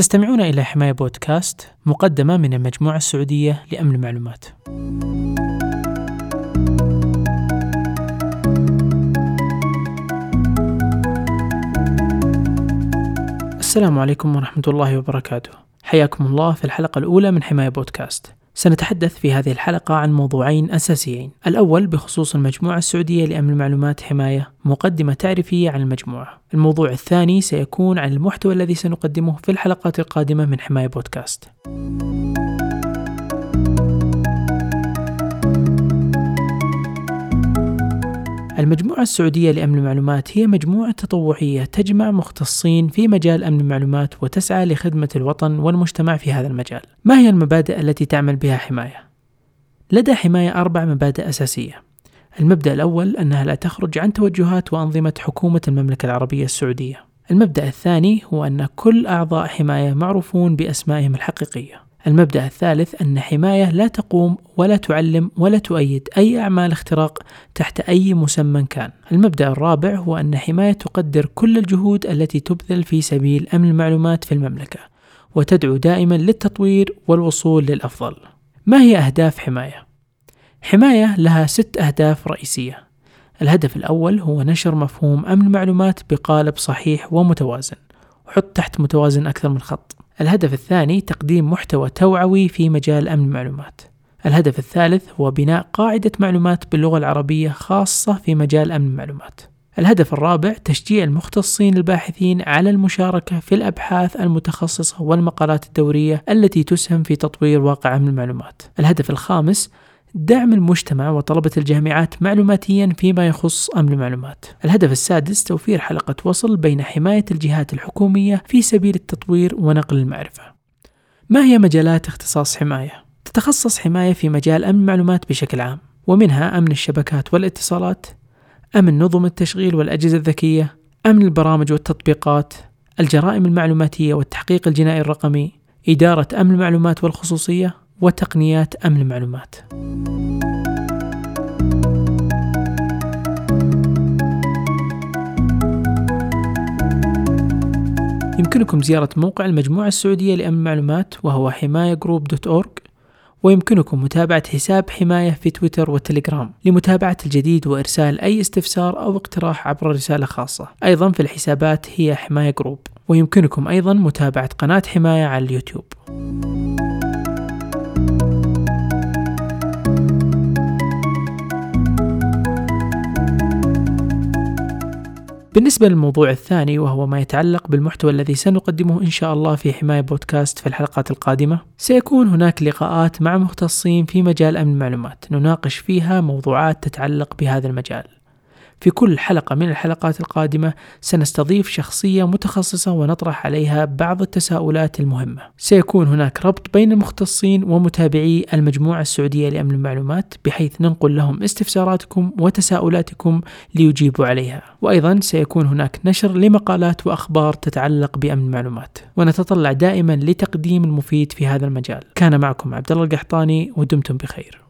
تستمعون إلى حماية بودكاست مقدمة من المجموعة السعودية لأمن المعلومات. السلام عليكم ورحمة الله وبركاته، حياكم الله في الحلقة الأولى من حماية بودكاست. سنتحدث في هذه الحلقة عن موضوعين أساسيين، الأول بخصوص المجموعة السعودية لأمن المعلومات حماية، مقدمة تعريفية عن المجموعة. الموضوع الثاني سيكون عن المحتوى الذي سنقدمه في الحلقات القادمة من حماية بودكاست. المجموعة السعودية لأمن المعلومات هي مجموعة تطوعية تجمع مختصين في مجال أمن المعلومات وتسعى لخدمة الوطن والمجتمع في هذا المجال. ما هي المبادئ التي تعمل بها حماية؟ لدى حماية 4 مبادئ أساسية. المبدأ الأول أنها لا تخرج عن توجهات وأنظمة حكومة المملكة العربية السعودية. المبدأ الثاني هو أن كل أعضاء حماية معروفون بأسمائهم الحقيقية. المبدأ الثالث أن حماية لا تقوم ولا تعلم ولا تؤيد أي أعمال اختراق تحت أي مسمى كان. المبدأ الرابع هو أن حماية تقدر كل الجهود التي تبذل في سبيل أمن المعلومات في المملكة وتدعو دائما للتطوير والوصول للأفضل. ما هي أهداف حماية؟ حماية لها 6 أهداف رئيسية. الهدف الأول هو نشر مفهوم أمن المعلومات بقالب صحيح ومتوازن، وحط تحت متوازن أكثر من خط. الهدف الثاني تقديم محتوى توعوي في مجال أمن المعلومات. الهدف الثالث هو بناء قاعدة معلومات باللغة العربية خاصة في مجال أمن المعلومات. الهدف الرابع تشجيع المختصين الباحثين على المشاركة في الأبحاث المتخصصة والمقالات الدورية التي تسهم في تطوير واقع أمن المعلومات. الهدف الخامس دعم المجتمع وطلبة الجامعات معلوماتيا فيما يخص أمن المعلومات. الهدف السادس توفير حلقة وصل بين حماية الجهات الحكومية في سبيل التطوير ونقل المعرفة. ما هي مجالات اختصاص حماية؟ تتخصص حماية في مجال أمن المعلومات بشكل عام، ومنها أمن الشبكات والاتصالات، أمن نظم التشغيل والأجهزة الذكية، أمن البرامج والتطبيقات، الجرائم المعلوماتية والتحقيق الجنائي الرقمي، إدارة أمن المعلومات والخصوصية، وتقنيات أمن المعلومات. يمكنكم زيارة موقع المجموعة السعودية لأمن المعلومات وهو حماية group.org، ويمكنكم متابعة حساب حماية في تويتر والتليجرام لمتابعة الجديد وإرسال أي استفسار أو اقتراح عبر رسالة خاصة. أيضا في الحسابات هي حماية جروب، ويمكنكم أيضا متابعة قناة حماية على اليوتيوب. بالنسبة للموضوع الثاني وهو ما يتعلق بالمحتوى الذي سنقدمه إن شاء الله في حماية بودكاست في الحلقات القادمة، سيكون هناك لقاءات مع مختصين في مجال أمن المعلومات نناقش فيها موضوعات تتعلق بهذا المجال. في كل حلقة من الحلقات القادمة سنستضيف شخصية متخصصة ونطرح عليها بعض التساؤلات المهمة. سيكون هناك ربط بين المختصين ومتابعي المجموعة السعودية لأمن المعلومات بحيث ننقل لهم استفساراتكم وتساؤلاتكم ليجيبوا عليها، وأيضا سيكون هناك نشر لمقالات وأخبار تتعلق بأمن المعلومات، ونتطلع دائما لتقديم المفيد في هذا المجال. كان معكم عبد الله القحطاني، ودمتم بخير.